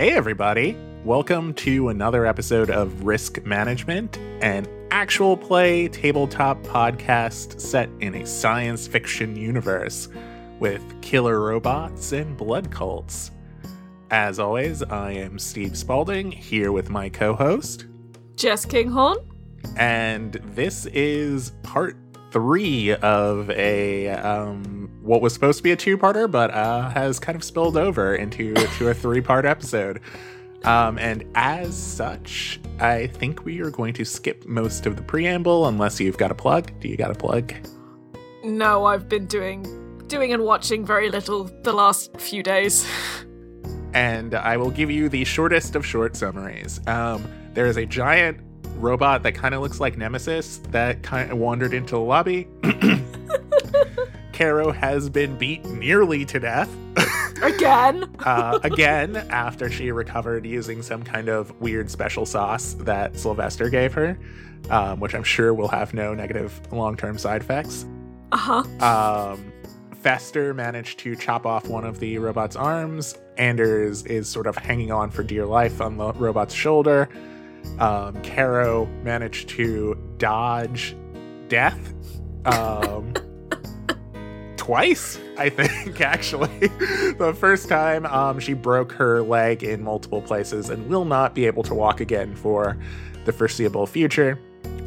Hey everybody, welcome to another episode of Risk Management, an actual play tabletop podcast set in a science fiction universe with killer robots and blood cults. As always, I am Steve Spaulding, here with my co-host, Jess Kinghorn. And this is part 3 of a, what was supposed to be a 2-parter, but has kind of spilled over into a 3-part episode. And as such, I think we are going to skip most of the preamble, unless you've got a plug. Do you got a plug? No, I've been doing and watching very little the last few days. And I will give you the shortest of short summaries. There is a giant robot that kind of looks like Nemesis that kind of wandered into the lobby. Caro has been beat nearly to death. Again, after she recovered using some kind of weird special sauce that Sylvester gave her, which I'm sure will have no negative long-term side effects. Fester managed to chop off one of the robot's arms. Anders is sort of hanging on for dear life on the robot's shoulder. Caro managed to dodge death twice, I think, actually. The first time, she broke her leg in multiple places and will not be able to walk again for the foreseeable future.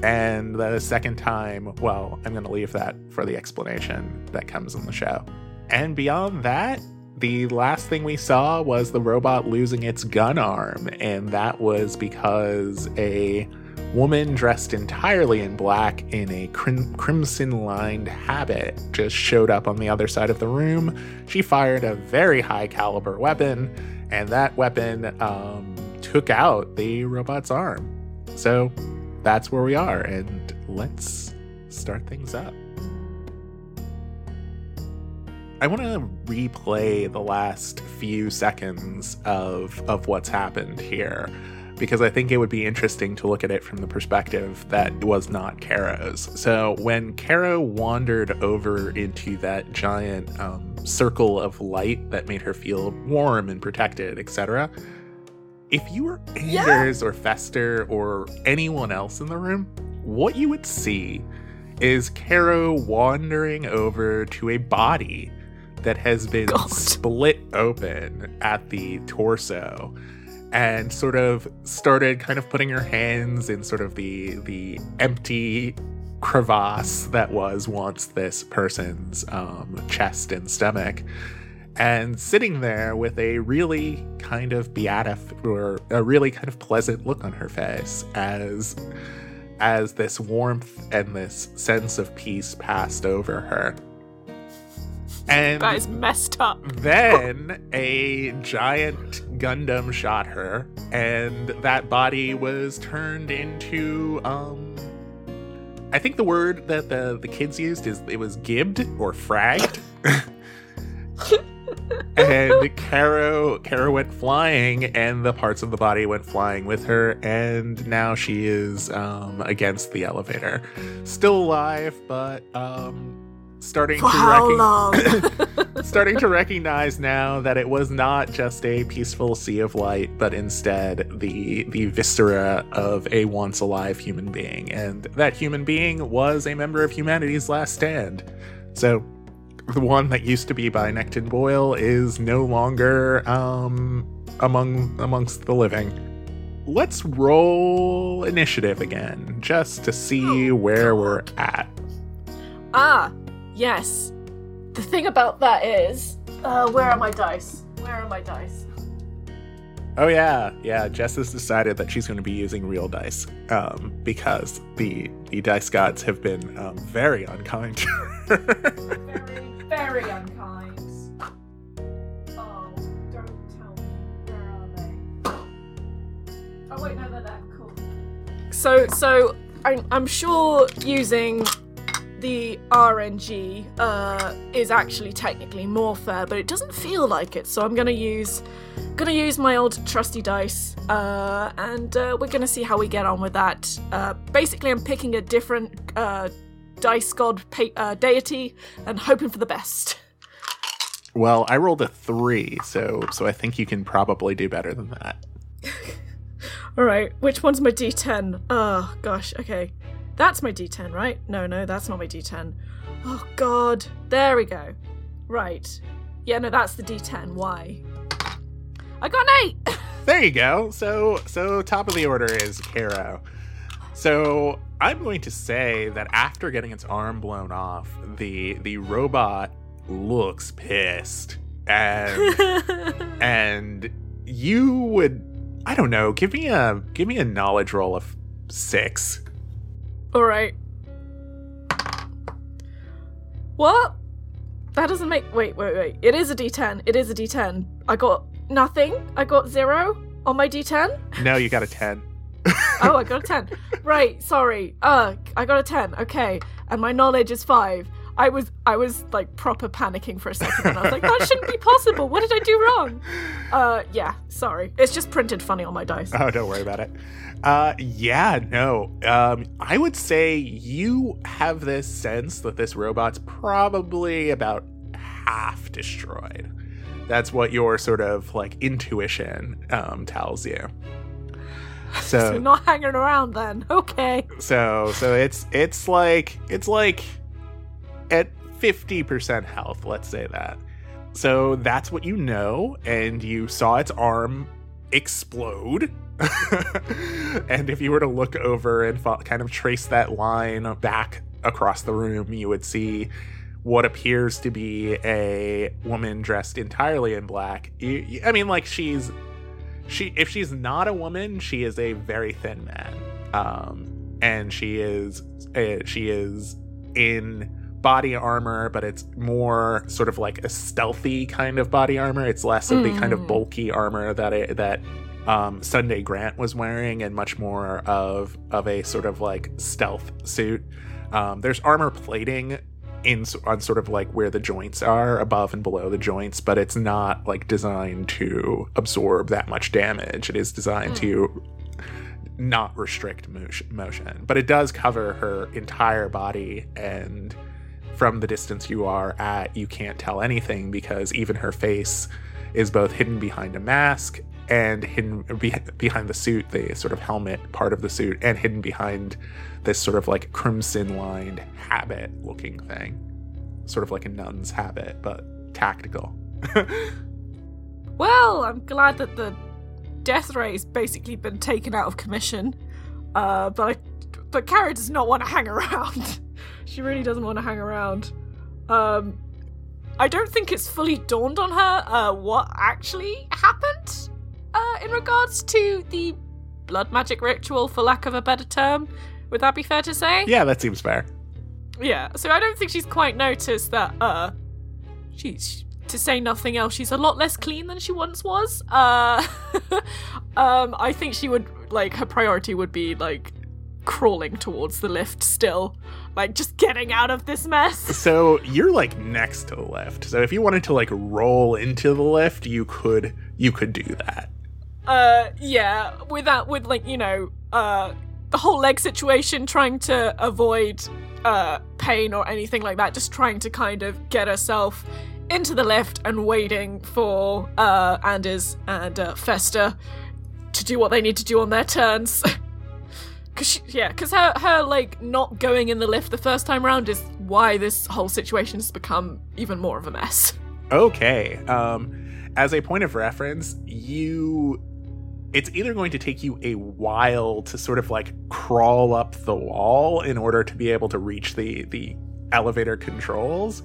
And the second time, well, I'm going to leave that for the explanation that comes in the show. And beyond that, the last thing we saw was the robot losing its gun arm, and that was because a woman dressed entirely in black in a crimson-lined habit just showed up on the other side of the room. She fired a very high-caliber weapon, and that weapon took out the robot's arm. So that's where we are, and let's start things up. I want to replay the last few seconds of what's happened here, because I think it would be interesting to look at it from the perspective that it was not Caro's. So when Caro wandered over into that giant circle of light that made her feel warm and protected, etc., if you were Anders or Fester or anyone else in the room, what you would see is Caro wandering over to a body that has been split open at the torso and sort of started kind of putting her hands in sort of the empty crevasse that was once this person's chest and stomach, and sitting there with a really kind of pleasant look on her face as this warmth and this sense of peace passed over her. And that is messed up. Then a giant Gundam shot her, and that body was turned into, I think the word that the kids used is it was gibbed or fragged. And Caro went flying, and the parts of the body went flying with her, and now she is against the elevator. Still alive, but starting to recognize now that it was not just a peaceful sea of light, but instead the viscera of a once alive human being, and that human being was a member of humanity's last stand. So the one that used to be by Necton Boyle is no longer amongst the living. Let's roll initiative again, just to see where we're at. Ah, yes. The thing about that is, where are my dice? Oh yeah. Jess has decided that she's going to be using real dice because the dice gods have been very unkind to her. Very unkind. Oh, don't tell me. Where are they? Oh wait, no, they're there. Cool. So I'm sure using the RNG is actually technically more fair, but it doesn't feel like it. So I'm gonna use my old trusty dice, and we're gonna see how we get on with that. Basically, I'm picking a different dice god deity and hoping for the best. Well, I rolled a 3, so I think you can probably do better than that. All right, which one's my D10? Oh, gosh, okay. That's my D10, right? No, that's not my D10. Oh, God. There we go. Right. Yeah, no, that's the D10. Why? I got an 8! There you go. So top of the order is Caro. So I'm going to say that after getting its arm blown off, the robot looks pissed. And you would... I don't know. Give me a knowledge roll of 6. All right. What? That doesn't make... Wait. It is a D10. I got nothing. I got 0 on my D10. No, you got a 10. Oh, I got a 10. Right. Sorry. I got a 10. Okay. And my knowledge is 5. I was like proper panicking for a second, and I was like, that shouldn't be possible. What did I do wrong? Yeah, sorry. It's just printed funny on my dice. Oh, don't worry about it. I would say you have this sense that this robot's probably about half destroyed. That's what your sort of like intuition tells you. So not hanging around then. Okay. So it's like at 50% health, let's say that. So that's what you know, and you saw its arm explode. And if you were to look over and kind of trace that line back across the room, you would see what appears to be a woman dressed entirely in black. I mean, like, if she's not a woman, she is a very thin man. And she is in body armor, but it's more sort of like a stealthy kind of body armor. It's less of the kind of bulky armor that Sunday Grant was wearing, and much more of a sort of like stealth suit. There's armor plating on sort of like where the joints are, above and below the joints, but it's not like designed to absorb that much damage. It is designed to not restrict motion, but it does cover her entire body, and from the distance you are at, you can't tell anything, because even her face is both hidden behind a mask and hidden behind the suit, the sort of helmet part of the suit, and hidden behind this sort of like crimson-lined habit-looking thing. Sort of like a nun's habit, but tactical. Well, I'm glad that the death ray's basically been taken out of commission, but Caro does not want to hang around. She really doesn't want to hang around. I don't think it's fully dawned on her what actually happened in regards to the blood magic ritual, for lack of a better term. Would that be fair to say? Yeah, that seems fair. Yeah, so I don't think she's quite noticed that she's, to say nothing else, she's a lot less clean than she once was. I think she would, like, her priority would be, like, crawling towards the lift still, like just getting out of this mess. So you're like next to the lift, so if you wanted to like roll into the lift, you could do that with like, you know, the whole leg situation, trying to avoid pain or anything like that, just trying to kind of get herself into the lift and waiting for Anders and Fester to do what they need to do on their turns. Because her like not going in the lift the first time round is why this whole situation has become even more of a mess. Okay. As a point of reference, it's either going to take you a while to sort of like crawl up the wall in order to be able to reach the elevator controls,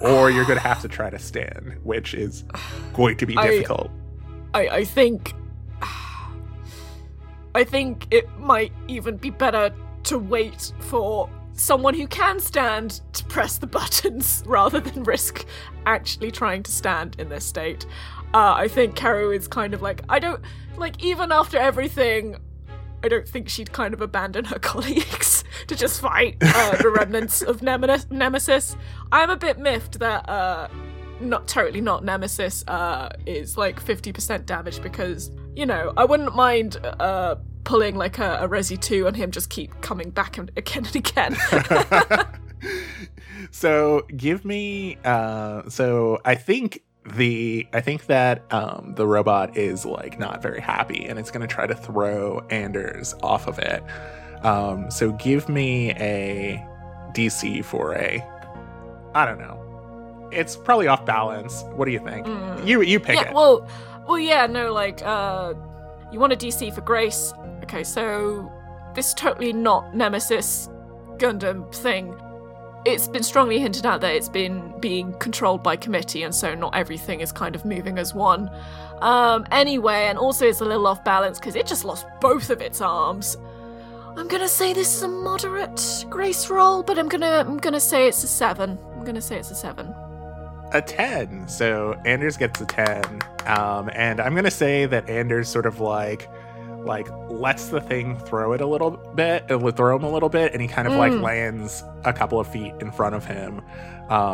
or you're going to have to try to stand, which is going to be difficult. I think it might even be better to wait for someone who can stand to press the buttons rather than risk actually trying to stand in this state. I think Caro is kind of like, even after everything, I don't think she'd kind of abandon her colleagues to just fight the remnants of Nemesis. I'm a bit miffed that not Nemesis is like 50% damage, because, you know, I wouldn't mind pulling like a Resi 2 and him just keep coming back again and again. So I think I think that the robot is like not very happy, and it's going to try to throw Anders off of it. So give me a DC for a, I don't know. It's probably off balance. What do you think? You pick it. Well, yeah, no, like, you want a DC for Grace. Okay, so this totally not Nemesis Gundam thing. It's been strongly hinted at that it's been being controlled by committee, and so not everything is kind of moving as one. Anyway, and also it's a little off balance because it just lost both of its arms. I'm gonna say this is a moderate Grace roll, but I'm gonna say it's a 7. I'm gonna say it's a 7. A 10. So Anders gets a 10, and I'm gonna say that Anders sort of like lets the thing throw him a little bit, and he kind of like lands a couple of feet in front of him,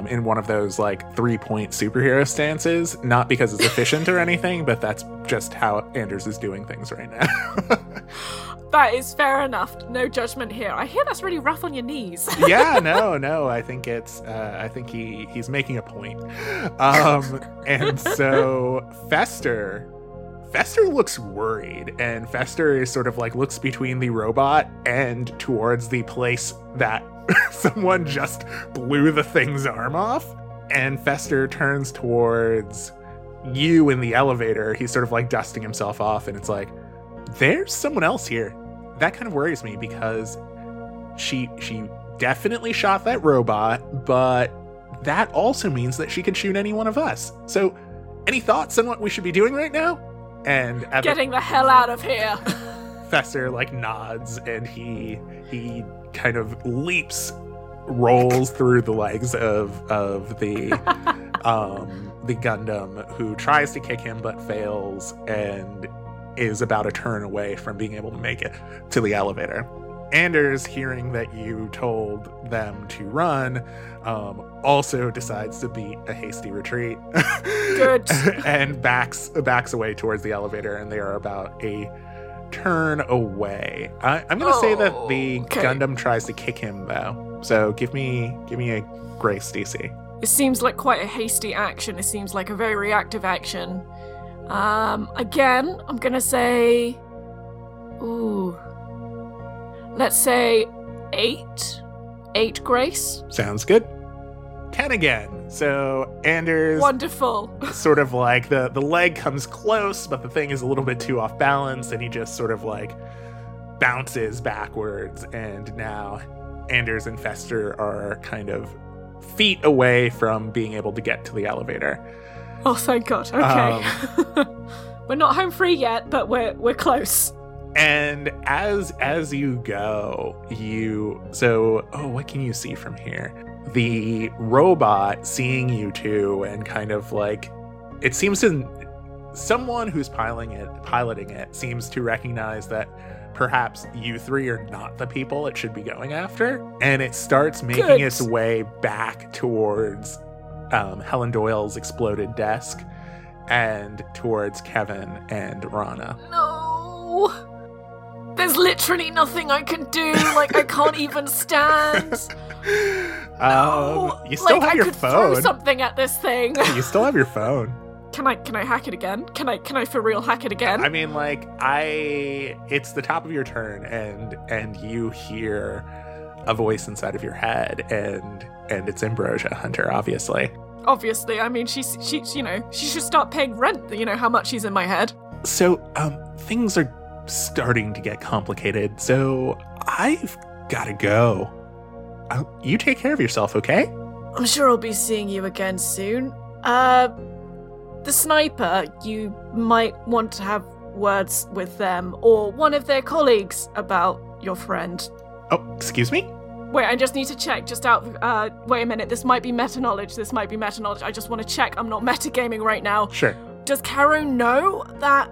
in one of those like 3-point superhero stances. Not because it's efficient or anything, but that's just how Anders is doing things right now. That is fair enough. No judgment here. I hear that's really rough on your knees. Yeah, no. I think it's. I think he's making a point. And so Fester looks worried, and Fester is sort of like looks between the robot and towards the place that someone just blew the thing's arm off. And Fester turns towards you in the elevator. He's sort of like dusting himself off, and it's like, there's someone else here. That kind of worries me because she definitely shot that robot, but that also means that she could shoot any one of us. So any thoughts on what we should be doing right now? And getting the hell out of here. Fester like nods, and he kind of leaps, rolls through the legs of the Gundam, who tries to kick him but fails and is about a turn away from being able to make it to the elevator. Anders, hearing that you told them to run, also decides to beat a hasty retreat. Good. And backs away towards the elevator, and they are about a turn away. I'm going to say that the Gundam tries to kick him, though. So give me a Grace DC. It seems like quite a hasty action. It seems like a very reactive action. Again, I'm going to say, let's say 8. 8 Grace. Sounds good. 10 again. So Anders. Wonderful. Sort of like the leg comes close, but the thing is a little bit too off balance, and he just sort of like bounces backwards. And now Anders and Fester are kind of feet away from being able to get to the elevator. Oh, thank God. Okay. We're not home free yet, but we're close. And as you go, what can you see from here? The robot, seeing you two, and kind of like, it seems to, someone who's piloting it seems to recognize that perhaps you three are not the people it should be going after. And it starts making its way back towards Helen Doyle's exploded desk and towards Kevin and Rana. No! There's literally nothing I can do. Like, I can't even stand. You still have your phone. I could throw something at this thing. You still have your phone. Can I hack it again? Can I for real hack it again? I mean, like, it's the top of your turn, and you hear a voice inside of your head, and it's Ambrosia Hunter, obviously. Obviously, I mean, she should start paying rent, you know, how much she's in my head. So, things are starting to get complicated, so I've gotta go. You take care of yourself, okay? I'm sure I'll be seeing you again soon. The sniper, you might want to have words with them, or one of their colleagues, about your friend. Oh, excuse me? Wait, I just need to check, wait a minute, this might be meta knowledge, I just want to check, I'm not metagaming right now. Sure. Does Caro know that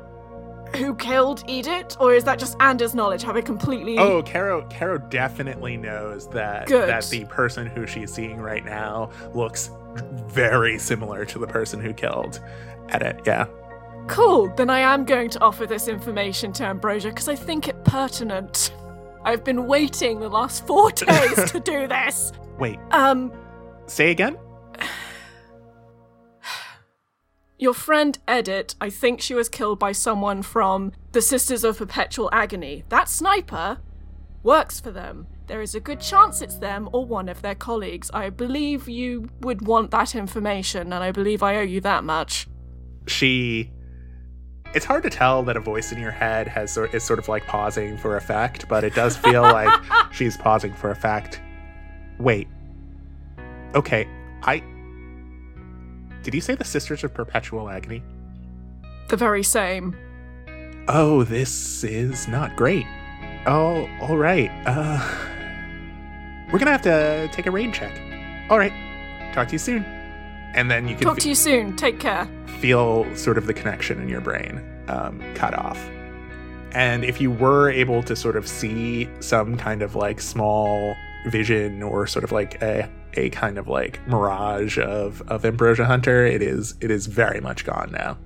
who killed Edith, or is that just Anders' knowledge? Have I completely... Oh, Caro definitely knows that the person who she's seeing right now looks very similar to the person who killed Edith, yeah. Cool, then I am going to offer this information to Ambrosia, because I think it pertinent. I've been waiting the last 4 days to do this. Wait. Say again? Your friend Edith, I think she was killed by someone from the Sisters of Perpetual Agony. That sniper works for them. There is a good chance it's them or one of their colleagues. I believe you would want that information, and I believe I owe you that much. It's hard to tell that a voice in your head is sort of like pausing for effect, but it does feel like she's pausing for effect. Wait. Okay, Did you say the Sisters of Perpetual Agony? The very same. Oh, this is not great. Oh, all right. We're going to have to take a raid check. All right. Talk to you soon. And then you can... Talk to you soon. Take care. Feel sort of the connection in your brain cut off. And if you were able to sort of see some kind of like small vision or sort of like a kind of like mirage of Ambrosia Hunter, it is very much gone now.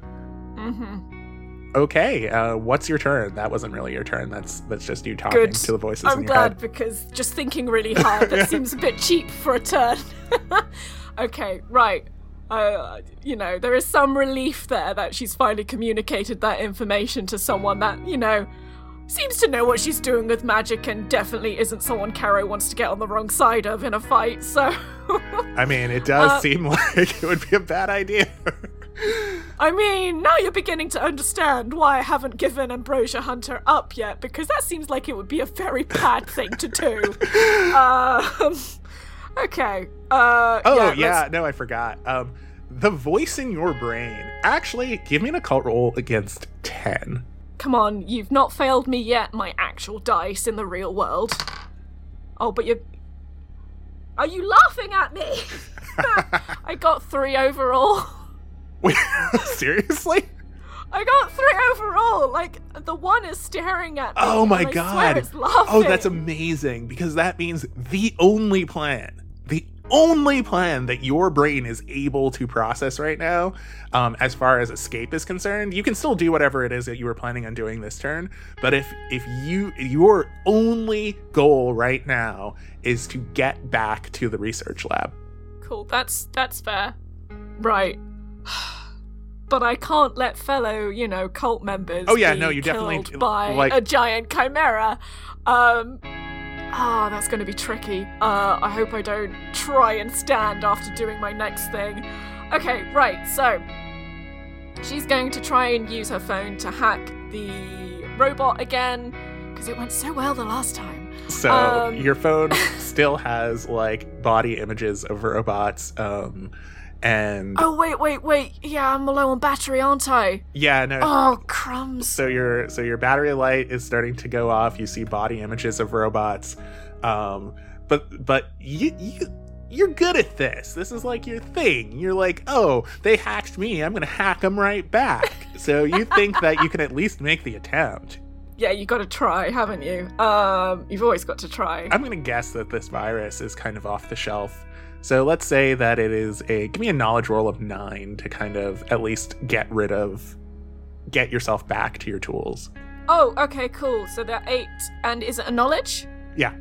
Mm-hmm. Okay, what's your turn? That wasn't really your turn. That's just you talking Good. To the voices I'm in your glad head. Because just thinking really hard, that seems a bit cheap for a turn. Okay, right. There is some relief there that she's finally communicated that information to someone that, seems to know what she's doing with magic and definitely isn't someone Caro wants to get on the wrong side of in a fight, so... I mean, it does seem like it would be a bad idea. I mean, now you're beginning to understand why I haven't given Ambrosia Hunter up yet, because that seems like it would be a very bad thing to do. Okay. I forgot. The voice in your brain. Actually, give me an occult roll against 10. Come on, you've not failed me yet, my actual dice in the real world. Oh, but you're... Are you laughing at me? I got 3 overall. Wait, seriously? I got 3 overall. Like, the one is staring at me. Oh my God. I swear it's laughing. Oh, that's amazing, because that means the only plan that your brain is able to process right now, as far as escape is concerned. You can still do whatever it is that you were planning on doing this turn, but if your only goal right now is to get back to the research lab. Cool, that's fair. Right. But I can't let fellow, cult members be killed by a giant chimera. That's going to be tricky. I hope I don't try and stand after doing my next thing. Okay, right, so she's going to try and use her phone to hack the robot again, because it went so well the last time. So your phone still has, body images of robots, and... Oh, wait. Yeah, I'm low on battery, aren't I? Yeah, no. Oh, crumbs. So your battery light is starting to go off. You see body images of robots. But you're good at this. This is like your thing. You're like, oh, they hacked me. I'm going to hack them right back. So you think that you can at least make the attempt. Yeah, you got to try, haven't you? You've always got to try. I'm going to guess that this virus is kind of off the shelf. So let's say that it is give me a knowledge roll of 9 to kind of at least get yourself back to your tools. Oh, okay, cool. So they're 8, and is it a knowledge? Yeah.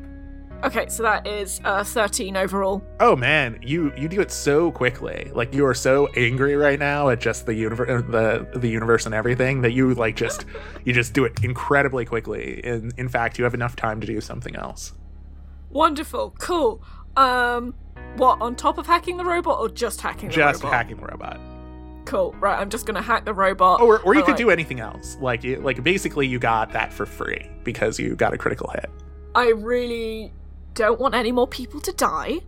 Okay, so that is 13 overall. Oh man, you do it so quickly. Like, you are so angry right now at just the universe and everything that you just do it incredibly quickly. And in fact, you have enough time to do something else. Wonderful, cool. What, on top of hacking the robot or just hacking the robot? Just hacking the robot. Cool. Right, I'm just going to hack the robot. Or you could do anything else. Basically you got that for free because you got a critical hit. I really don't want any more people to die.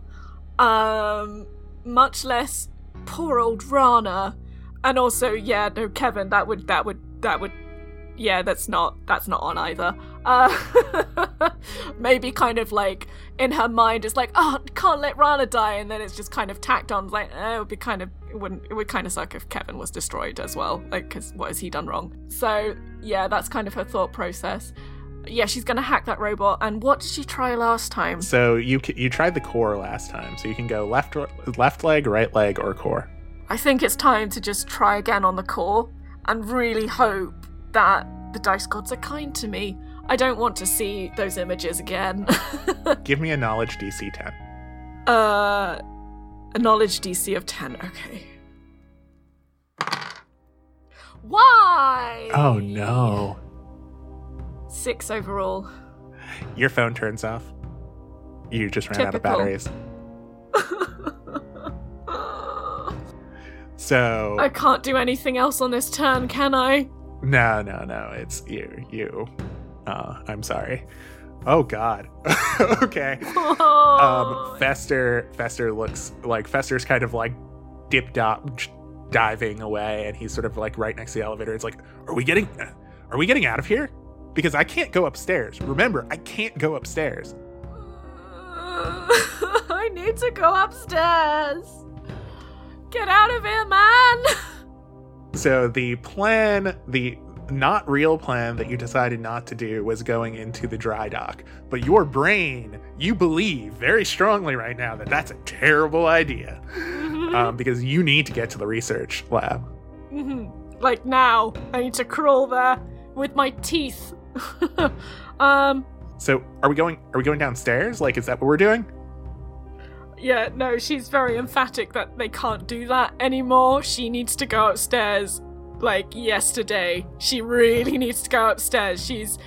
Much less poor old Rana. And also, yeah, no, Kevin, that would yeah, that's not on either. Maybe kind of in her mind it's like, oh, can't let Rana die, and then it's just kind of tacked on it would kind of suck if Kevin was destroyed as well, because what has he done wrong? So yeah, that's kind of her thought process. Yeah, she's gonna hack that robot. And what did she try last time? So you tried the core last time, so you can go left leg, right leg, or core. I think it's time to just try again on the core and really hope that the dice gods are kind to me. I don't want to see those images again. Give me a knowledge DC 10. A knowledge DC of 10, okay. die. Oh, no. 6 overall. Your phone turns off. You just ran out of batteries. So I can't do anything else on this turn, can I? No. It's you. I'm sorry. Oh, God. Okay. Oh. Fester looks like Fester's kind of like diving away, and he's sort of like right next to the elevator. It's like, are we getting out of here? Because I can't go upstairs. Remember, I can't go upstairs. I need to go upstairs. Get out of here, man. So the not real plan that you decided not to do was going into the dry dock. But your brain, you believe very strongly right now that that's a terrible idea. Mm-hmm. Because you need to get to the research lab. Mm-hmm. Like now. I need to crawl there with my teeth. So are we going downstairs? Like, is that what we're doing? Yeah, no, she's very emphatic that they can't do that anymore. She needs to go upstairs. Like yesterday, she really needs to go upstairs. She's,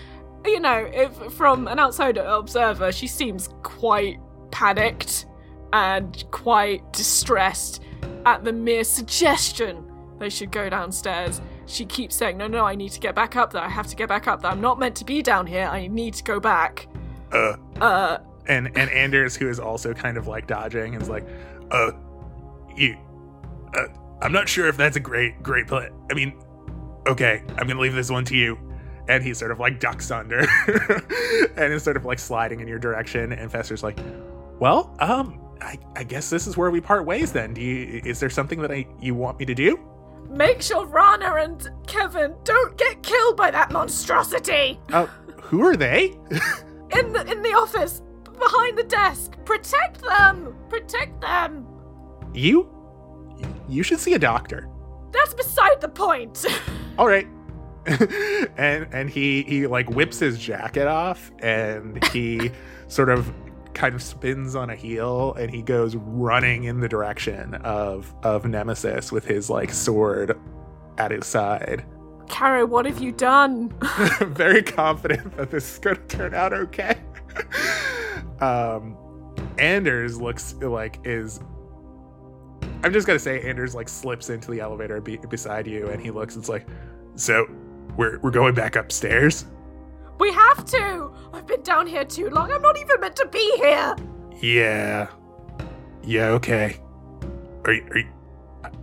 if from an outside observer, she seems quite panicked and quite distressed at the mere suggestion they should go downstairs. She keeps saying, no, I need to get back up there. I have to get back up there. I'm not meant to be down here. I need to go back. And Anders, who is also kind of like dodging, is like, I'm not sure if that's a great plan. I mean, okay, I'm going to leave this one to you. And he sort of like ducks under and is sort of like sliding in your direction. And Fester's like, well, I guess this is where we part ways then. Is there something that you want me to do? Make sure Rana and Kevin don't get killed by that monstrosity. Who are they? in the office, behind the desk. Protect them. You should see a doctor. That's beside the point. All right. And he like whips his jacket off, and he sort of kind of spins on a heel, and he goes running in the direction of Nemesis with his like sword at his side. Caro, what have you done? I'm very confident that this is going to turn out okay. Anders looks like I'm just going to say Anders like slips into the elevator beside you, and he looks, it's like, so we're going back upstairs? We have to! I've been down here too long. I'm not even meant to be here! Yeah, okay. Are you,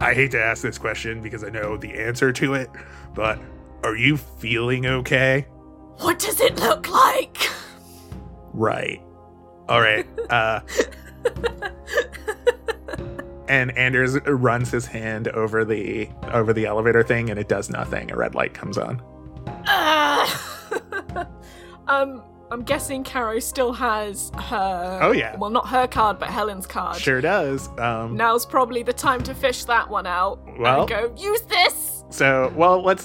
I hate to ask this question because I know the answer to it, but are you feeling okay? What does it look like? Right. All right. And Anders runs his hand over the elevator thing, and it does nothing. A red light comes on. I'm guessing Caro still has her... Oh, yeah. Well, not her card, but Helen's card. Sure does. Now's probably the time to fish that one out. Well, and go, use this! So, well, let's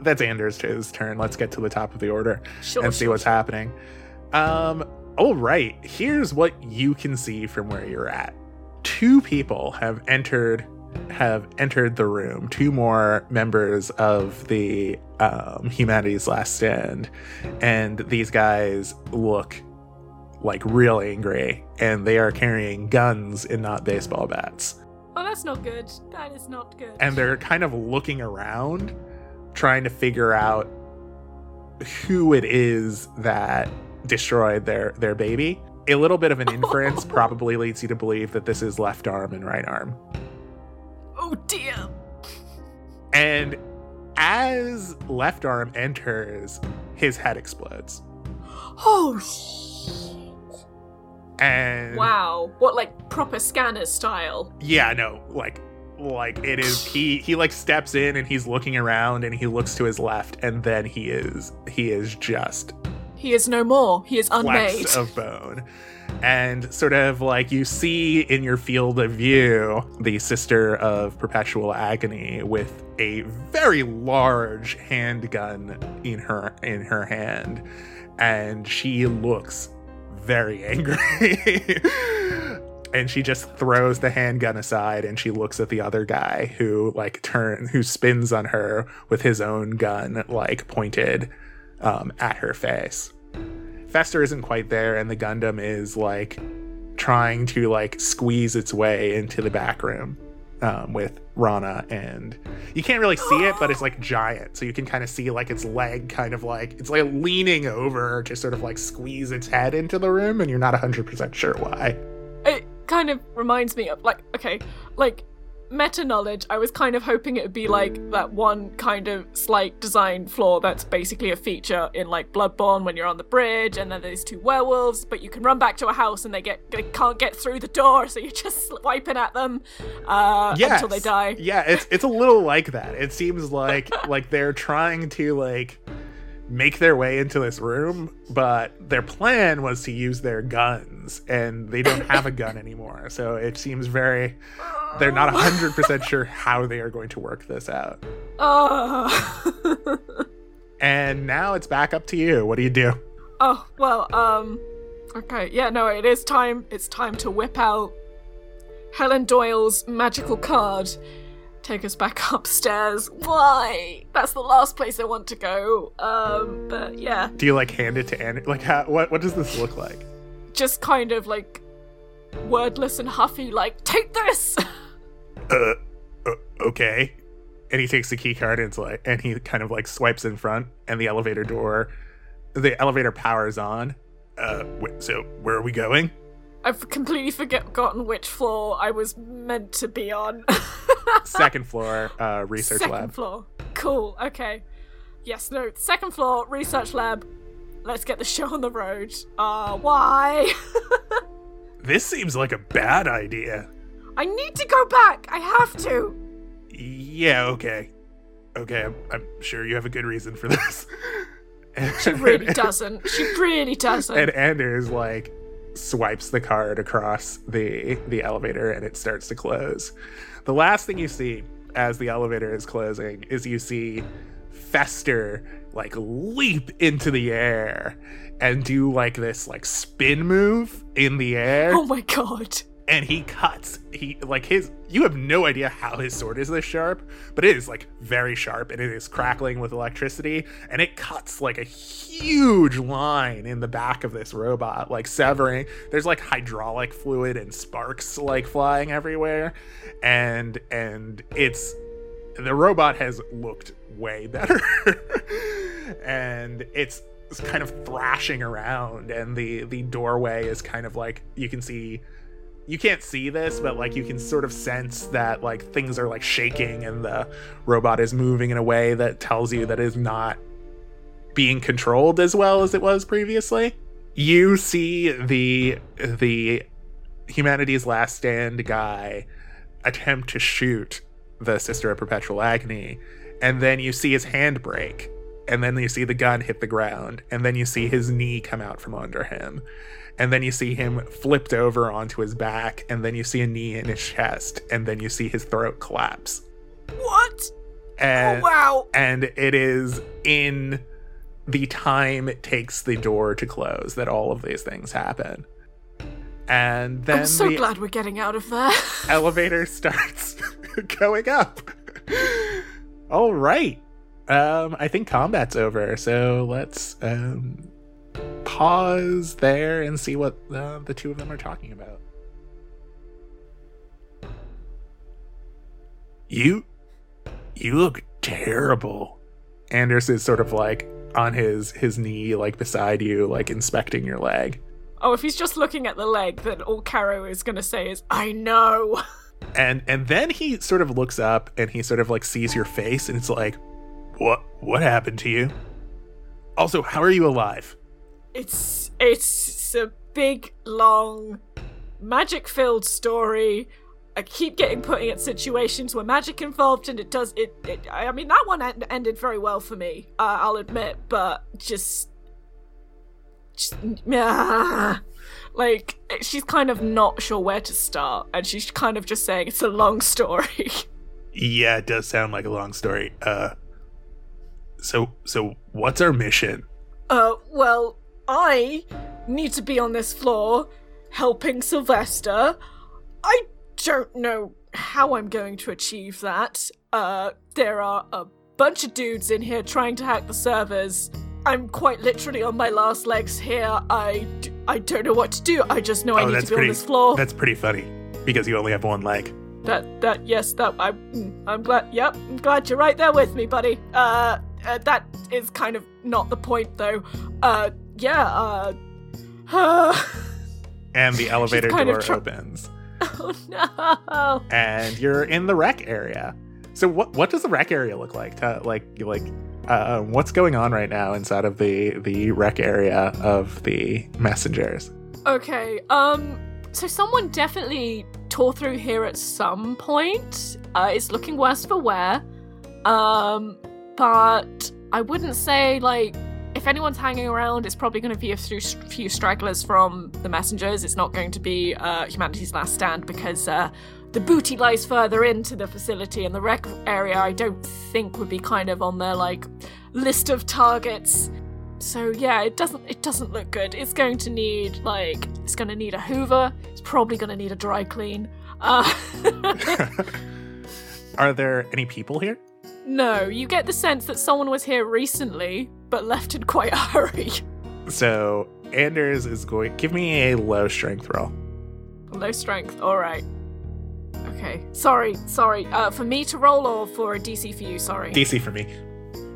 that's Anders' turn. Let's get to the top of the order and see what's happening. All right. Here's what you can see from where you're at. 2 people have entered the room. 2 more members of the Humanities Last Stand, and these guys look like real angry, and they are carrying guns and not baseball bats. Oh, that's not good. That is not good. And they're kind of looking around, trying to figure out who it is that destroyed their baby. A little bit of an inference probably leads you to believe that this is left arm and right arm. Oh, dear. And as left arm enters, his head explodes. Oh, shit. And wow. What, like, proper scanner style? Yeah, no, like it is. He like steps in, and he's looking around, and he looks to his left, and then he is just... He is no more. He is unmade. Flex of bone. And sort of like you see in your field of view the Sister of Perpetual Agony with a very large handgun in her hand. And she looks very angry. and she just throws the handgun aside and she looks at the other guy who who spins on her with his own gun pointed at her face. Fester isn't quite there, and the Gundam is trying to squeeze its way into the back room with Rana, and you can't really see it, but it's giant, so you can kind of see its leg it's leaning over to sort of squeeze its head into the room, and you're not 100% sure why. It kind of reminds me of meta knowledge. I was kind of hoping it would be that one kind of slight design flaw that's basically a feature in Bloodborne when you're on the bridge and then there's two werewolves, but you can run back to a house and they can't get through the door, so you're just wiping at them until they die. Yeah, it's a little like that. It seems like they're trying to make their way into this room, but their plan was to use their guns, and they don't have a gun anymore. So it seems they're not 100% sure how they are going to work this out. Oh. And now it's back up to you. What do you do? Oh, well, okay. Yeah, no, it is time. It's time to whip out Helen Doyle's magical card. Take us back upstairs. Why? That's the last place I want to go. But yeah. Do you hand it to Anna? How, what does this look like? Just kind of wordless and huffy, take this. Okay. And he takes the key card and and he kind of swipes in front, and the elevator powers on. So where are we going? I've completely forgotten which floor I was meant to be on. Second floor, research lab. Second floor. Cool, okay. Yes, no, second floor, research lab. Let's get the show on the road. Why? This seems like a bad idea. I need to go back. I have to. Yeah, okay. Okay, I'm sure you have a good reason for this. She really doesn't. She really doesn't. And Anders, swipes the card across the elevator, and it starts to close. The last thing you see as the elevator is closing is you see Fester leap into the air and do this spin move in the air. Oh my god. And he cuts. You have no idea how his sword is this sharp, but it is very sharp, and it is crackling with electricity, and it cuts a huge line in the back of this robot, severing. There's hydraulic fluid and sparks flying everywhere, and it's the robot has looked way better, and it's kind of thrashing around, and the doorway is kind of you can see. You can't see this, but you can sort of sense that things are shaking, and the robot is moving in a way that tells you that it is not being controlled as well as it was previously. You see the Humanity's Last Stand guy attempt to shoot the Sister of Perpetual Agony, and then you see his hand break, and then you see the gun hit the ground, and then you see his knee come out from under him. And then you see him flipped over onto his back, and then you see a knee in his chest, and then you see his throat collapse. What? And, oh, wow. And it is in the time it takes the door to close that all of these things happen. And then I'm so glad we're getting out of there. Elevator starts going up. All right. I think combat's over, so let's... pause there and see what the two of them are talking about. You look terrible. Anders is sort of on his knee, beside you, inspecting your leg. Oh, if he's just looking at the leg, then all Caro is going to say is, I know. And then he sort of looks up and he sort of sees your face, and it's what happened to you? Also, how are you alive? It's a big, long, magic-filled story. I keep getting put in situations where magic involved, and it does... I mean, that one ended very well for me, I'll admit, but she's kind of not sure where to start, and she's kind of just saying it's a long story. Yeah, it does sound like a long story. So what's our mission? Well... I need to be on this floor helping Sylvester. I don't know how I'm going to achieve that. There are a bunch of dudes in here trying to hack the servers. I'm quite literally on my last legs here. I don't know what to do. I just know I need to be on this floor. That's pretty funny, because you only have one leg. I'm glad. Yep, I'm glad you're right there with me, buddy. That is kind of not the point, though. And the elevator door opens. Oh no! And you're in the rec area. So what does the rec area look like? What's going on right now inside of the rec area of the messengers? Okay. So someone definitely tore through here at some point. It's looking worse for wear. But I wouldn't say, like, if anyone's hanging around, it's probably going to be a few stragglers from the messengers. It's not going to be humanity's last stand, because the booty lies further into the facility, and the rec area I don't think would be kind of on their, like, list of targets. So yeah, it doesn't look good. It's going to need a hoover. It's probably going to need a dry clean. Are there any people here? No, you get the sense that someone was here recently but left in quite a hurry. So Anders is going. Give me a low strength roll. Low strength. All right. Okay. Sorry. For me to roll, or for a DC for you? Sorry. DC for me.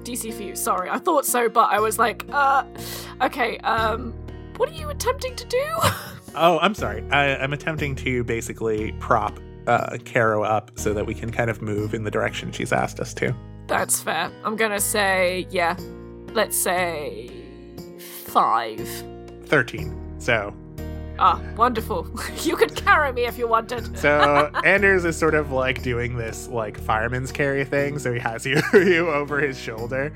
DC for you, sorry. I thought so, but I was like, okay, what are you attempting to do? Oh, I'm sorry. I'm attempting to basically prop Caro up so that we can kind of move in the direction she's asked us to. That's fair. I'm going to say, let's say 5. 13, so... Ah, wonderful. You could carry me if you wanted. So Anders is sort of like doing this like fireman's carry thing. So he has you over his shoulder,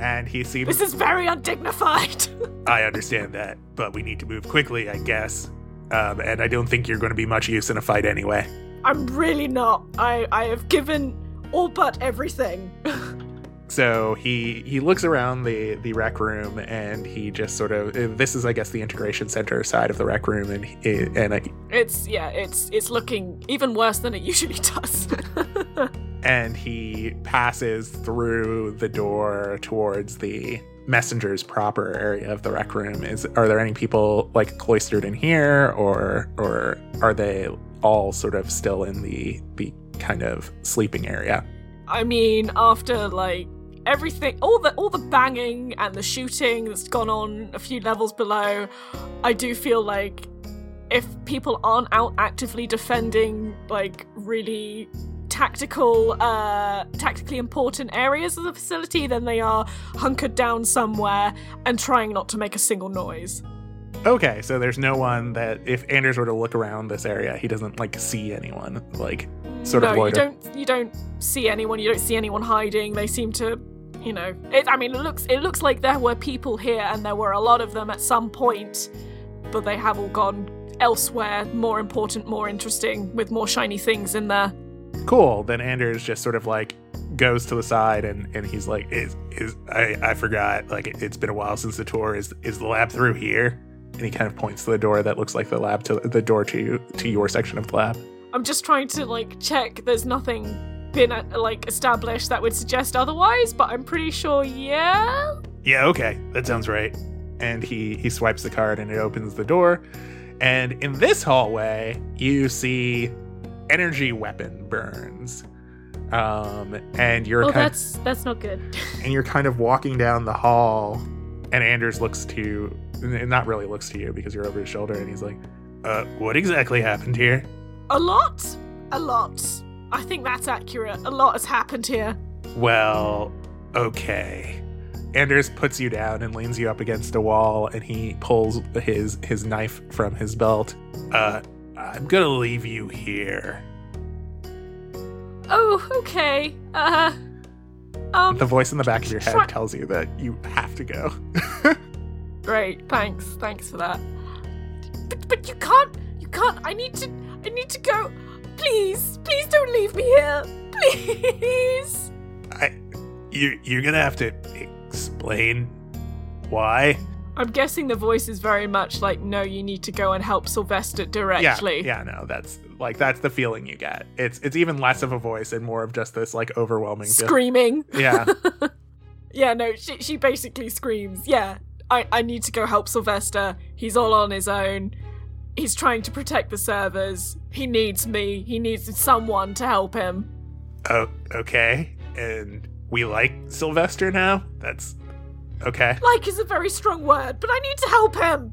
and he seems... This is very undignified. I understand that, but we need to move quickly, I guess. And I don't think you're going to be much use in a fight anyway. I'm really not. I have given all but everything. So he looks around the rec room, and he just sort of... This is, I guess, the integration center side of the rec room, it's looking even worse than it usually does. And he passes through the door towards the messengers proper area of the rec room. Are there any people like cloistered in here, or are they all sort of still in the kind of sleeping area? I mean, after like everything, all the banging and the shooting that's gone on a few levels below, I do feel like if people aren't out actively defending like really tactically important areas of the facility, then they are hunkered down somewhere and trying not to make a single noise. Okay, so there's no one that if Anders were to look around this area, he doesn't like see anyone like sort of loiter. You don't see anyone. You don't see anyone hiding. They seem to, you know. It looks like there were people here, and there were a lot of them at some point, but they have all gone elsewhere, more important, more interesting, with more shiny things in there. Cool. Then Anders just sort of like goes to the side, and he's like, "I forgot. Like it's been a while since the tour. Is the lab through here?" And he kind of points to the door that looks like the lab, to the door to your section of the lab. I'm just trying to like check there's nothing been like established that would suggest otherwise, but I'm pretty sure, yeah. Yeah, okay, that sounds right. And he swipes the card, and it opens the door. And in this hallway, you see energy weapon burns. And you're that's not good. And you're kind of walking down the hall, and Anders not really looks to you because you're over his shoulder, and he's like, what exactly happened here? A lot. I think that's accurate. A lot has happened here. Well, okay. Anders puts you down and leans you up against a wall, and he pulls his knife from his belt. I'm gonna leave you here. Oh, okay. The voice in the back of your head tells you that you have to go. Great, thanks for that. But you can't. I need to go. Please don't leave me here. Please. You're gonna have to explain why. I'm guessing the voice is very much like, no, you need to go and help Sylvester directly. Yeah, no, that's Like, that's the feeling you get. It's even less of a voice and more of just this, like, overwhelming... Screaming. Yeah. Yeah, no, she basically screams, yeah, I need to go help Sylvester. He's all on his own. He's trying to protect the servers. He needs me. He needs someone to help him. Oh, okay. And we like Sylvester now? That's... okay. Like is a very strong word, but I need to help him.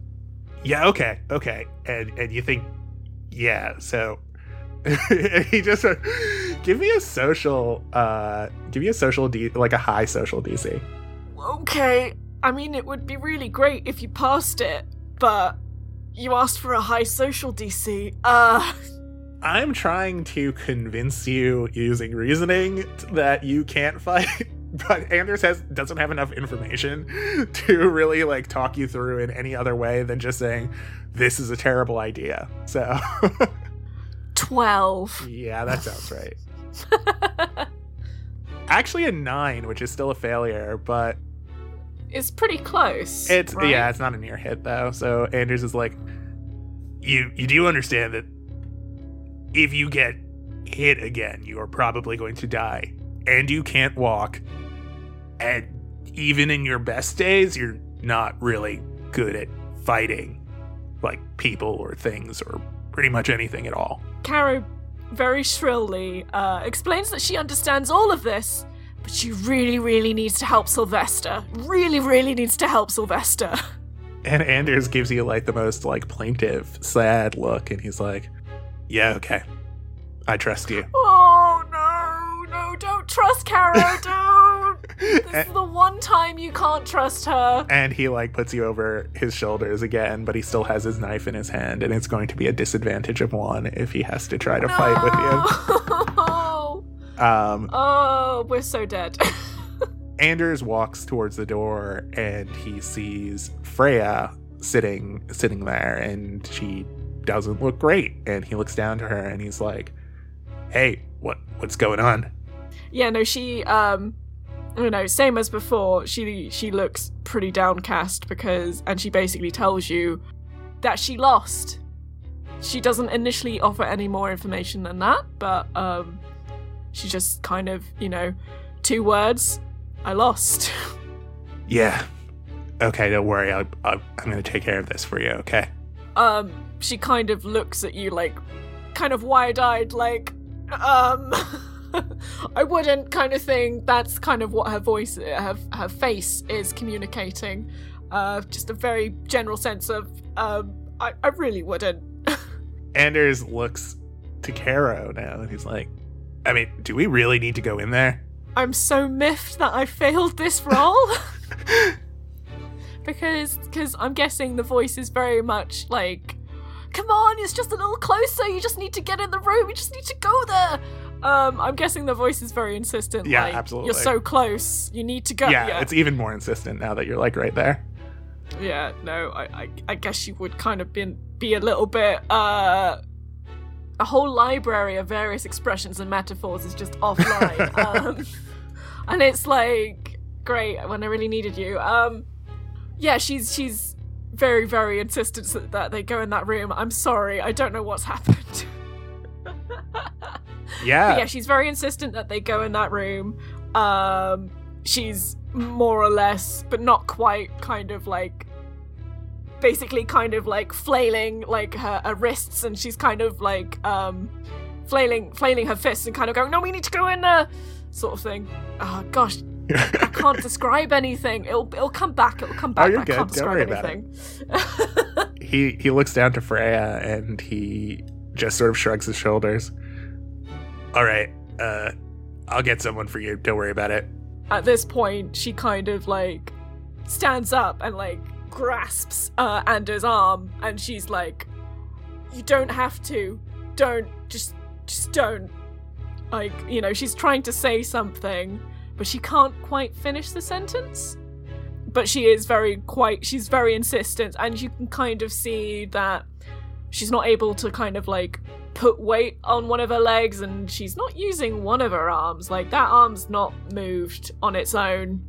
Yeah, okay. And you think... yeah, so he just said, give me a social, like a high social DC. Okay, I mean, it would be really great if you passed it, but you asked for a high social DC. I'm trying to convince you using reasoning that you can't fight, but Anders doesn't have enough information to really, like, talk you through in any other way than just saying, this is a terrible idea. So 12. Yeah, that sounds right. Actually a 9, which is still a failure, but it's pretty close. It's right? Yeah, it's not a near hit though. So Anders is like, you do understand that if you get hit again, you are probably going to die. And you can't walk. And even in your best days, you're not really good at fighting, like, people or things or pretty much anything at all. Caro very shrilly explains that she understands all of this, but she really, really needs to help Sylvester. Really, really needs to help Sylvester. And Anders gives you, like, the most, like, plaintive, sad look, and he's like, yeah, okay. I trust you. Oh, no, don't trust Caro, don't! This is the one time you can't trust her. And he, like, puts you over his shoulders again, but he still has his knife in his hand, and it's going to be a disadvantage of 1 if he has to try to fight with you. Oh, we're so dead. Anders walks towards the door, and he sees Freya sitting there, and she doesn't look great. And he looks down to her, and he's like, hey, what's going on? Yeah, no, she, you know, same as before, she looks pretty downcast and she basically tells you that she lost. She doesn't initially offer any more information than that, but she just kind of, you know, 2 words, I lost. Yeah. Okay, don't worry, I'm going to take care of this for you, okay? She kind of looks at you, like, kind of wide-eyed, like, I wouldn't kind of thing. That's kind of what her voice, her face is communicating. Just a very general sense of, I really wouldn't. Anders looks to Caro now and he's like, I mean, do we really need to go in there? I'm so miffed that I failed this role. Because I'm guessing the voice is very much like, come on, it's just a little closer. You just need to get in the room. You just need to go there. I'm guessing the voice is very insistent. Yeah, like, absolutely. You're so close. You need to go. Yeah, it's even more insistent now that you're, like, right there. Yeah, no, I guess you would kind of be a little bit... a whole library of various expressions and metaphors is just offline. And it's like, great, when I really needed you. Yeah, she's very, very insistent that they go in that room. I'm sorry, I don't know what's happened. Yeah. But yeah, she's very insistent that they go in that room. She's more or less, but not quite, kind of like, basically kind of like flailing, like, her wrists, and she's kind of like flailing her fists and kind of going, no, we need to go in there, sort of thing. Oh, gosh. I can't describe anything. It'll come back. It'll come back. Oh, you're good. I can't describe anything. Don't worry about it. He looks down to Freya and he just sort of shrugs his shoulders. All right, I'll get someone for you. Don't worry about it. At this point, she kind of, like, stands up and, like, grasps Anders' arm, and she's like, "You don't have to. Don't just don't." Like, you know, she's trying to say something, but she can't quite finish the sentence. But she is she's very insistent, and you can kind of see that she's not able to kind of, like, put weight on one of her legs, and she's not using one of her arms. Like, that arm's not moved on its own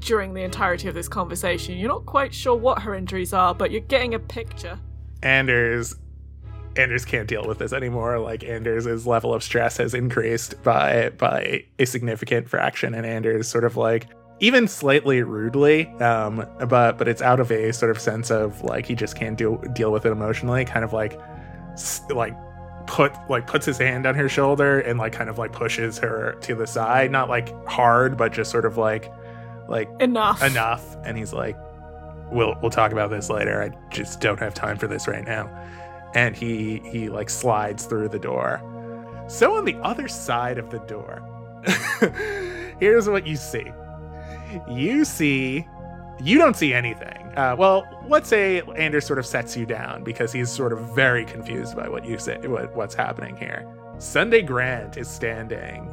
during the entirety of this conversation. You're not quite sure what her injuries are, but you're getting a picture. Anders Anders can't deal with this anymore. Like, Anders's level of stress has increased by a significant fraction, and Anders sort of, like, even slightly rudely, but it's out of a sort of sense of, like, he just can't deal with it emotionally, kind of, puts his hand on her shoulder and, like, kind of, like, pushes her to the side, not, like, hard, but just sort of, like, enough. And he's like, we'll talk about this later. I just don't have time for this right now. And he like slides through the door. So on the other side of the door, here's what you see. You don't see anything. Well, let's say Anders sort of sets you down because he's sort of very confused by what you say, what's happening here. Sunday Grant is standing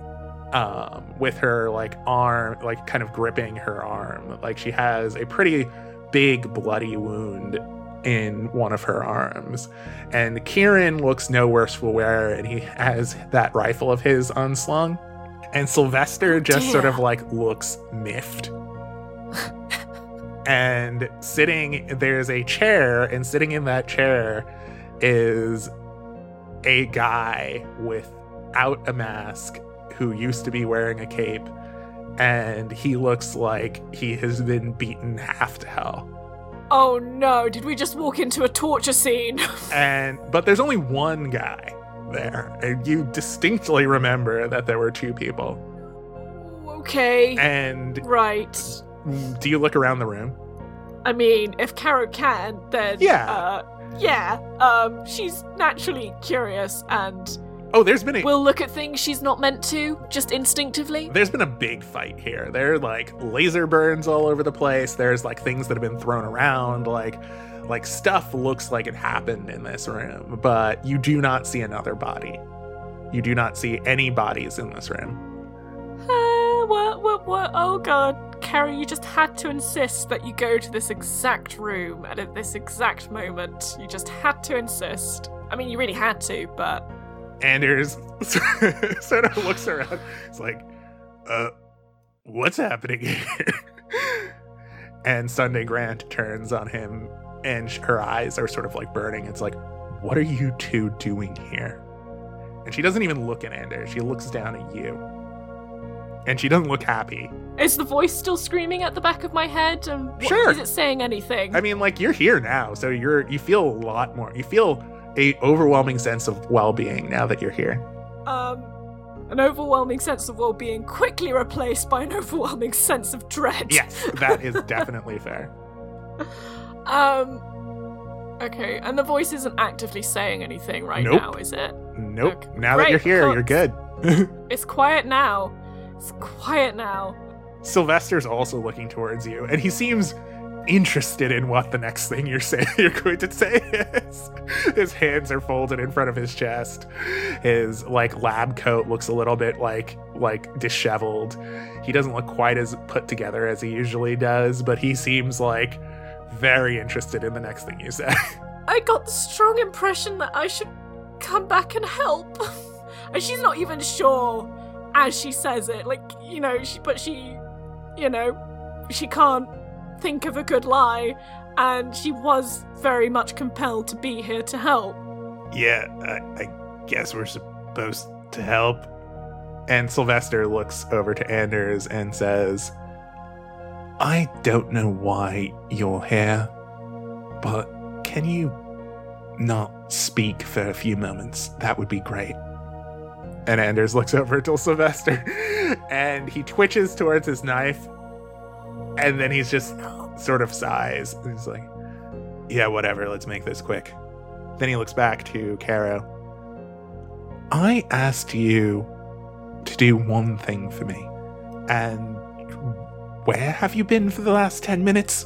with her like arm, like kind of gripping her arm. Like she has a pretty big bloody wound in one of her arms, and Kieran looks no worse for wear, and he has that rifle of his unslung, and Sylvester just sort of like looks miffed. And there's a chair, and sitting in that chair is a guy without a mask who used to be wearing a cape, and he looks like he has been beaten half to hell. Oh no, did we just walk into a torture scene? But there's only one guy there, and you distinctly remember that there were two people. Okay. And... right. Do you look around the room? I mean, if Caro can, then... yeah. She's naturally curious and... oh, there's been we'll look at things she's not meant to, just instinctively. There's been a big fight here. There are, like, laser burns all over the place. There's, like, things that have been thrown around. Like stuff looks like it happened in this room, but you do not see another body. You do not see any bodies in this room. What? Oh, God. Carrie, you just had to insist that you go to this exact room and at this exact moment. You just had to insist. I mean, you really had to, but... Anders sort of looks around. It's like, what's happening here? And Sunday Grant turns on him, and her eyes are sort of like burning. It's like, what are you two doing here? And she doesn't even look at Anders. She looks down at you. And she doesn't look happy. Is the voice still screaming at the back of my head? Sure. Is it saying anything? I mean, like, you're here now, so you feel a lot more. You feel... an overwhelming sense of well-being now that you're here. An overwhelming sense of well-being quickly replaced by an overwhelming sense of dread. Yes, that is definitely fair. Okay, and the voice isn't actively saying anything now, is it? Nope. Okay. Now that you're here, you're good. It's quiet now. It's quiet now. Sylvester's also looking towards you, and he seems... interested in what the next thing you're going to say is. His hands are folded in front of his chest. His like lab coat looks a little bit like disheveled. He doesn't look quite as put together as he usually does, but he seems like very interested in the next thing you say. I got the strong impression that I should come back and help. And she's not even sure as she says it. Like, you know, she can't think of a good lie, and she was very much compelled to be here to help. Yeah, I guess we're supposed to help. And Sylvester looks over to Anders and says, I don't know why you're here, but can you not speak for a few moments? That would be great. And Anders looks over to Sylvester and he twitches towards his knife. And then he's just sort of sighs. He's like, yeah, whatever, let's make this quick. Then he looks back to Caro. I asked you to do one thing for me. And where have you been for the last 10 minutes?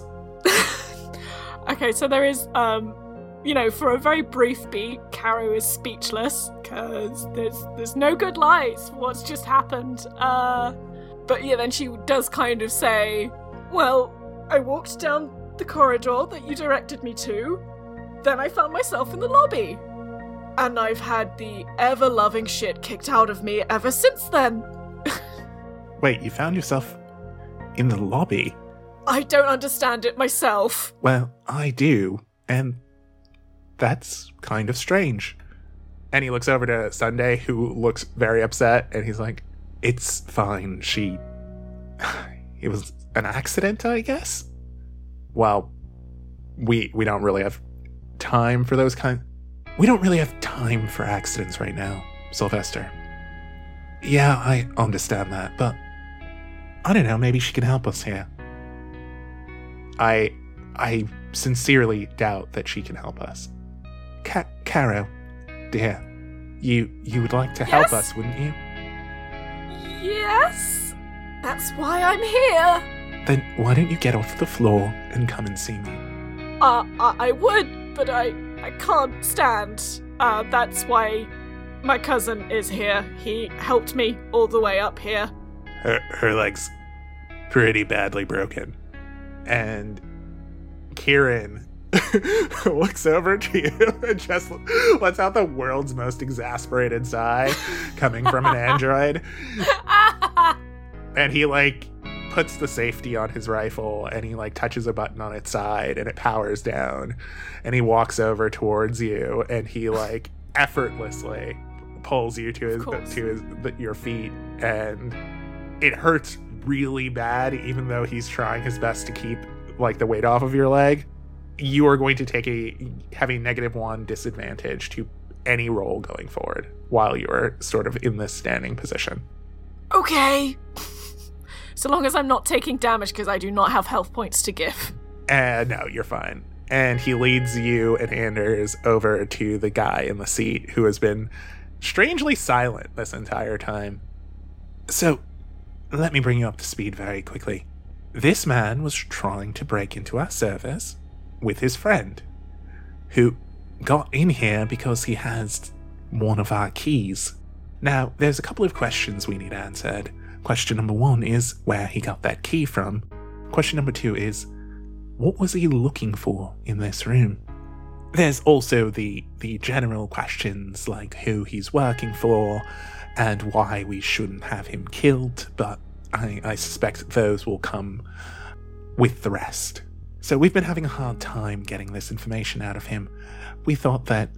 Okay, so there is, for a very brief beat, Caro is speechless because there's no good lies for what's just happened. But yeah, then she does kind of say... well, I walked down the corridor that you directed me to, then I found myself in the lobby. And I've had the ever-loving shit kicked out of me ever since then. Wait, you found yourself in the lobby? I don't understand it myself. Well, I do, and that's kind of strange. And he looks over to Sunday, who looks very upset, and he's like, it's fine. It was an accident, I guess? Well, we don't really have time for those kind... We don't really have time for accidents right now, Sylvester. Yeah, I understand that, but I don't know, maybe she can help us here. I sincerely doubt that she can help us. Caro, dear, you would like to help us, wouldn't you? Yes, that's why I'm here. Then why don't you get off the floor and come and see me? I would, but I can't stand. That's why my cousin is here. He helped me all the way up here. Her leg's pretty badly broken. And Kieran looks over to you and just lets out the world's most exasperated sigh coming from an android. And he, puts the safety on his rifle and he, touches a button on its side and it powers down. And he walks over towards you and he, effortlessly pulls you to your feet. And it hurts really bad, even though he's trying his best to keep, the weight off of your leg. You are going to take a -1 disadvantage to any roll going forward while you are sort of in this standing position. Okay. So long as I'm not taking damage, because I do not have health points to give. No, you're fine. And he leads you and Anders over to the guy in the seat who has been strangely silent this entire time. So, let me bring you up to speed very quickly. This man was trying to break into our service with his friend, who got in here because he has one of our keys. Now, there's a couple of questions we need answered. Question number 1 is where he got that key from. Question number 2 is, what was he looking for in this room? There's also the general questions, like who he's working for and why we shouldn't have him killed, but I suspect those will come with the rest. So we've been having a hard time getting this information out of him. We thought that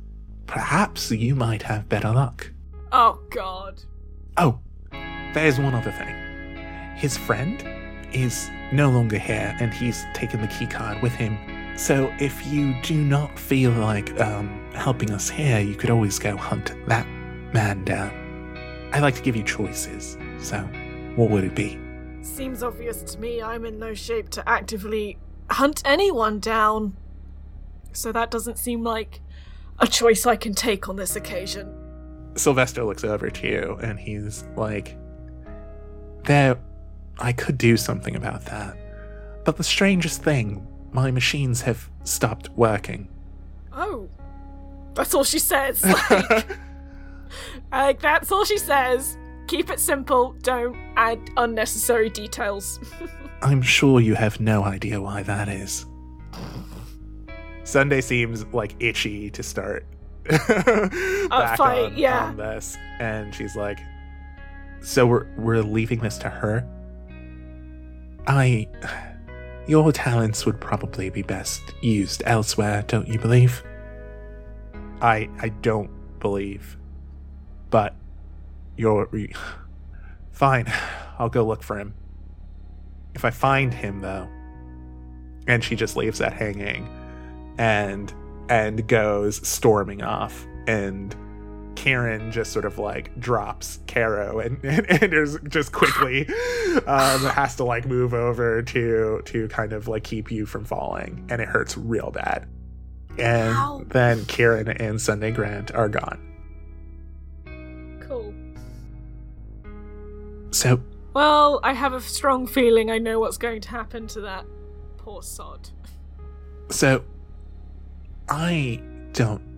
perhaps you might have better luck. Oh, God. Oh, there's one other thing. His friend is no longer here, and he's taken the keycard with him. So if you do not feel like helping us here, you could always go hunt that man down. I like to give you choices, so what would it be? Seems obvious to me. I'm in no shape to actively hunt anyone down. So that doesn't seem like a choice I can take on this occasion. Sylvester looks over to you and he's like, there, I could do something about that. But the strangest thing, my machines have stopped working. Oh, that's all she says. That's all she says. Keep it simple. Don't add unnecessary details. I'm sure you have no idea why that is. Sunday seems itchy to start on this, and she's like, "So we're leaving this to her." Your talents would probably be best used elsewhere, don't you believe? I don't believe. But you're... Fine, I'll go look for him. If I find him, though... And she just leaves that hanging and goes storming off. And Karen just sort of, drops Caro. And Anders just quickly has to, move over to kind of, keep you from falling. And it hurts real bad. And Ow. Then Karen and Sunday Grant are gone. So, well, I have a strong feeling I know what's going to happen to that poor sod. So,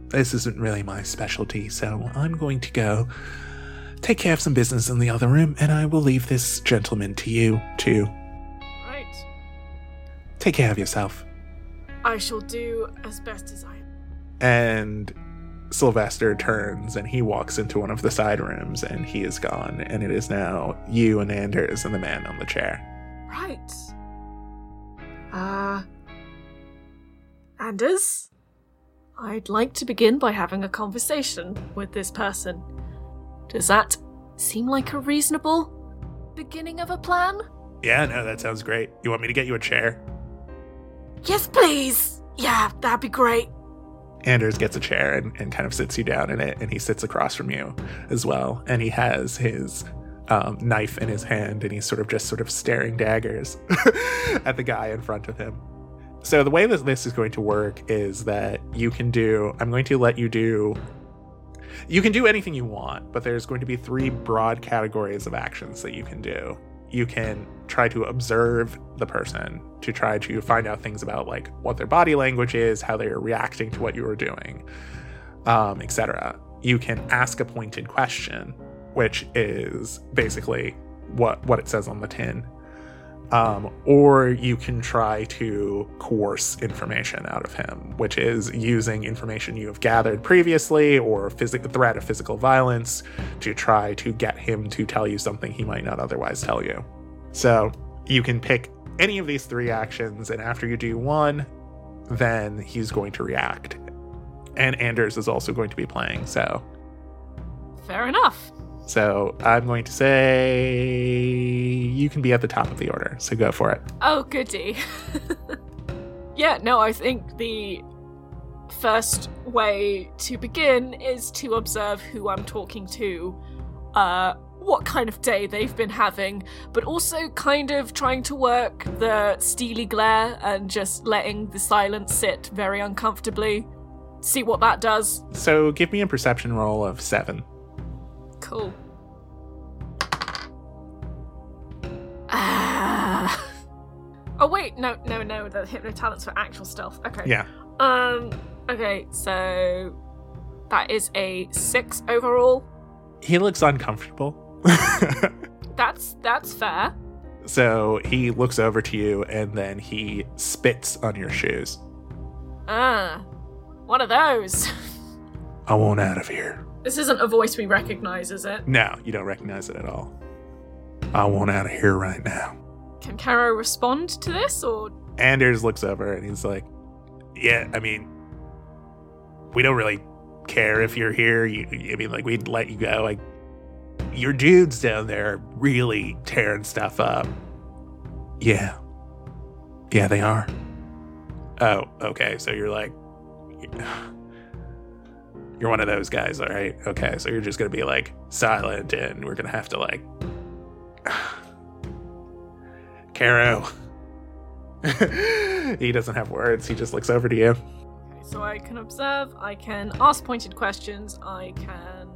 this isn't really my specialty, so I'm going to go take care of some business in the other room, and I will leave this gentleman to you, too. Right. Take care of yourself. I shall do as best as I can. And Sylvester turns and he walks into one of the side rooms and he is gone, and it is now you and Anders and the man on the chair. Right. Anders? I'd like to begin by having a conversation with this person. Does that seem like a reasonable beginning of a plan? Yeah, no, that sounds great. You want me to get you a chair? Yes, please. Yeah, that'd be great. Anders gets a chair and kind of sits you down in it, and he sits across from you as well. And he has his knife in his hand, and he's sort of staring daggers at the guy in front of him. So the way that this is going to work is that you can do anything you want, but there's going to be three broad categories of actions that you can do. You can try to observe the person, to try to find out things about, like, what their body language is, how they are reacting to what you are doing, etc. You can ask a pointed question, which is basically what it says on the tin. Or you can try to coerce information out of him, which is using information you have gathered previously or threat of physical violence to try to get him to tell you something he might not otherwise tell you. So you can pick any of these three actions, and after you do one, then he's going to react. And Anders is also going to be playing, so... Fair enough. So I'm going to say you can be at the top of the order, so go for it. Oh, goody. Yeah, no, I think the first way to begin is to observe who I'm talking to, what kind of day they've been having, but also kind of trying to work the steely glare and just letting the silence sit very uncomfortably. See what that does. So give me a perception roll of 7. Cool. Oh wait, no, the hypno talent's for actual stealth. Okay. Yeah. Okay, so that is a 6 overall. He looks uncomfortable. That's fair. So he looks over to you and then he spits on your shoes. One of those. I want out of here. This isn't a voice we recognize, is it? No, you don't recognize it at all. I want out of here right now. Can Caro respond to this, or...? Anders looks over and he's like, yeah, I mean, we don't really care if you're here. We'd let you go. Like, your dudes down there are really tearing stuff up. Yeah. Yeah, they are. Oh, okay, so you're like... You're one of those guys, all right? Okay, so you're just going to be, silent, and we're going to have to, Caro. He doesn't have words. He just looks over to you. Okay, so I can observe. I can ask pointed questions. I can...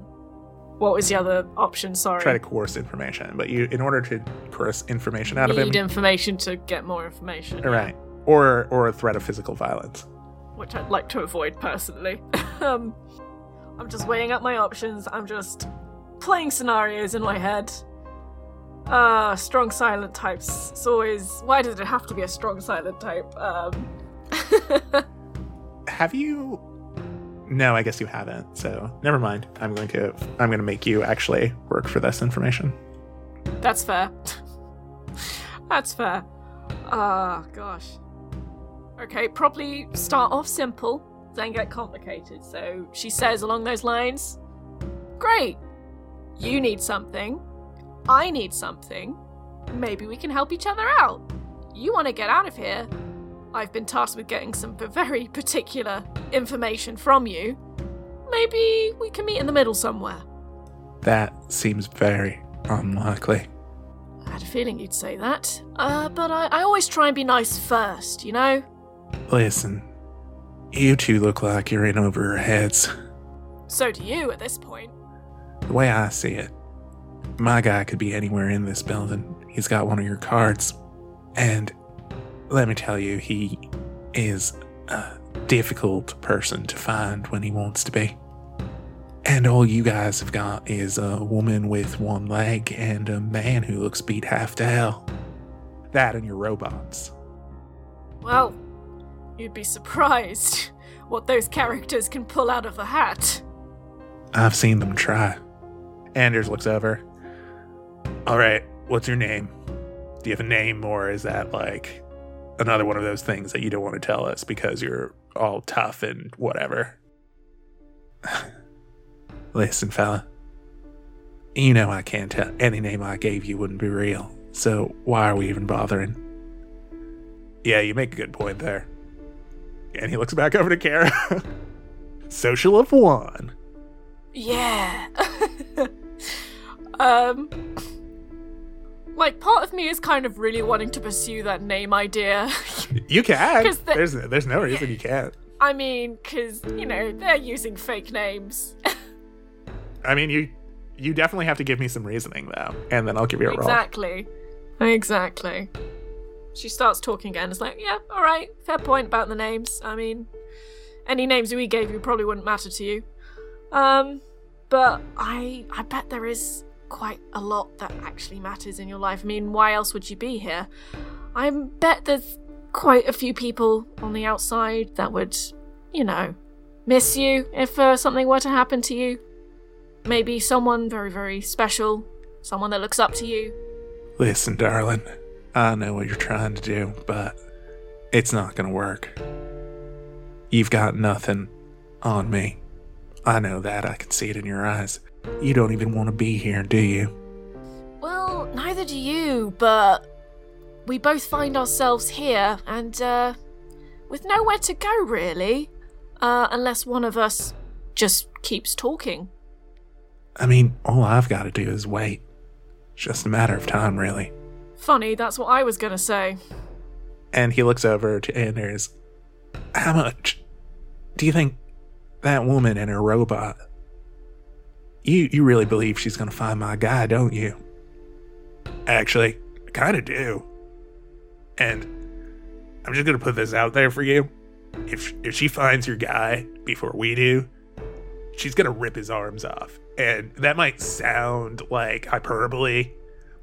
What was the other option? Sorry. Try to coerce information. But you, in order to coerce information out of him... You need information to get more information. Right. Yeah. Or a threat of physical violence. Which I'd like to avoid, personally. I'm just weighing up my options. I'm just playing scenarios in my head. Strong silent types. It's always... Why does it have to be a strong silent type? Have you... No, I guess you haven't. So never mind. I'm going to make you actually work for this information. That's fair. That's fair. Gosh. Okay, probably start off simple. Then get complicated. So she says along those lines, great, you need something, I need something, maybe we can help each other out. You want to get out of here, I've been tasked with getting some very particular information from you, maybe we can meet in the middle somewhere. That seems very unlikely. I had a feeling you'd say that, but I always try and be nice first, you know? Listen, you two look like you're in over your heads. So do you at this point. The way I see it, my guy could be anywhere in this building. He's got one of your cards. And let me tell you, he is a difficult person to find when he wants to be. And all you guys have got is a woman with one leg and a man who looks beat half to hell. That and your robots. Well... You'd be surprised what those characters can pull out of the hat. I've seen them try. Anders looks over. All right, what's your name? Do you have a name, or is that another one of those things that you don't want to tell us because you're all tough and whatever. Listen, fella. You know I can't tell. Any name I gave you wouldn't be real. So why are we even bothering? Yeah, you make a good point there. And he looks back over to Kara. Social of one. Yeah. Like, part of me is kind of really wanting to pursue that name idea. You can. There's no reason you can't. I mean, because, you know, they're using fake names. I mean, you definitely have to give me some reasoning, though, and then I'll give you a roll. Exactly. She starts talking again. It's like, yeah, all right, fair point about the names. I mean, any names we gave you probably wouldn't matter to you. But I bet there is quite a lot that actually matters in your life. I mean, why else would you be here? I bet there's quite a few people on the outside that would, you know, miss you if something were to happen to you. Maybe someone very, very special, someone that looks up to you. Listen, darling, I know what you're trying to do, but it's not going to work. You've got nothing on me. I know that. I can see it in your eyes. You don't even want to be here, do you? Well, neither do you, but we both find ourselves here and with nowhere to go, really, unless one of us just keeps talking. I mean, all I've got to do is wait. It's just a matter of time, really. Funny, that's what I was going to say. And he looks over to Anders. How much do you think that woman and her robot... You really believe she's going to find my guy, don't you? Actually, I kind of do. And I'm just going to put this out there for you. If she finds your guy before we do, she's going to rip his arms off. And that might sound like hyperbole,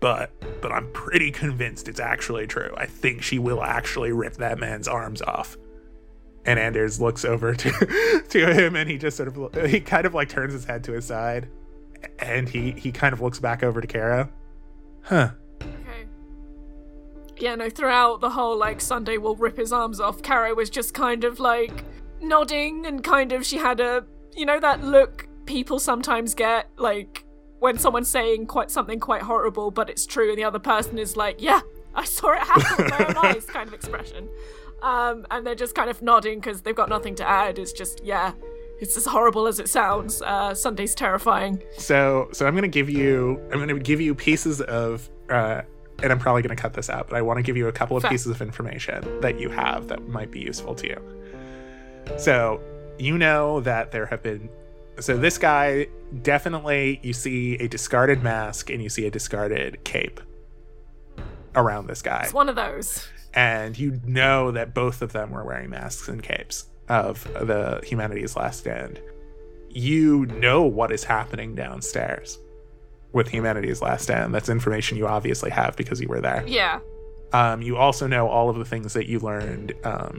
but I'm pretty convinced it's actually true. I think she will actually rip that man's arms off. And Anders looks over to him, and he just kind of turns his head to his side, and he kind of looks back over to Caro. Huh. Okay. Yeah, no, throughout the whole, Sunday will rip his arms off, Caro was just kind of, nodding, and kind of, she had a, you know, that look people sometimes get, when someone's saying something quite horrible, but it's true, and the other person is like, yeah, I saw it happen with my own eyes, kind of expression. And they're just kind of nodding because they've got nothing to add. It's just, yeah, it's as horrible as it sounds. Sunday's terrifying. So I'm gonna give you pieces of, and I'm probably gonna cut this out, but I want to give you a couple of pieces of information that you have that might be useful to you. So you know that there have been. So this guy definitely, you see a discarded mask and you see a discarded cape around this guy. It's one of those. And you know that both of them were wearing masks and capes of the Humanity's Last Stand. You know what is happening downstairs with Humanity's Last Stand. That's information you obviously have because you were there. Yeah. You also know all of the things that you learned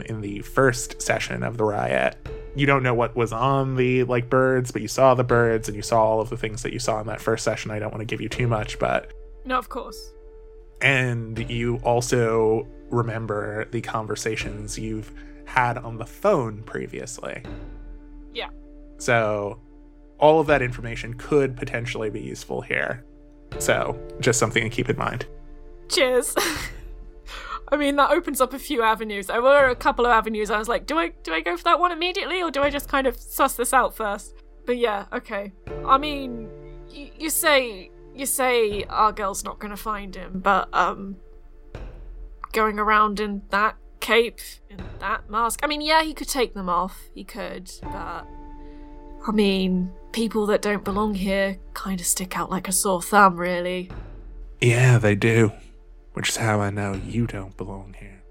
in the first session of the riot. You don't know what was on the birds, but you saw the birds and you saw all of the things that you saw in that first session. I don't want to give you too much, but... No, of course. And you also... remember the conversations you've had on the phone previously. Yeah. So all of that information could potentially be useful here. So just something to keep in mind. Cheers. I mean, that opens up a few avenues. There were a couple of avenues. I was like, do I go for that one immediately or do I just kind of suss this out first? But yeah, okay. I mean, you say our girl's not going to find him, but going around in that cape, in that mask. I mean, yeah, he could take them off. He could, but... I mean, people that don't belong here kind of stick out like a sore thumb, really. Yeah, they do. Which is how I know you don't belong here.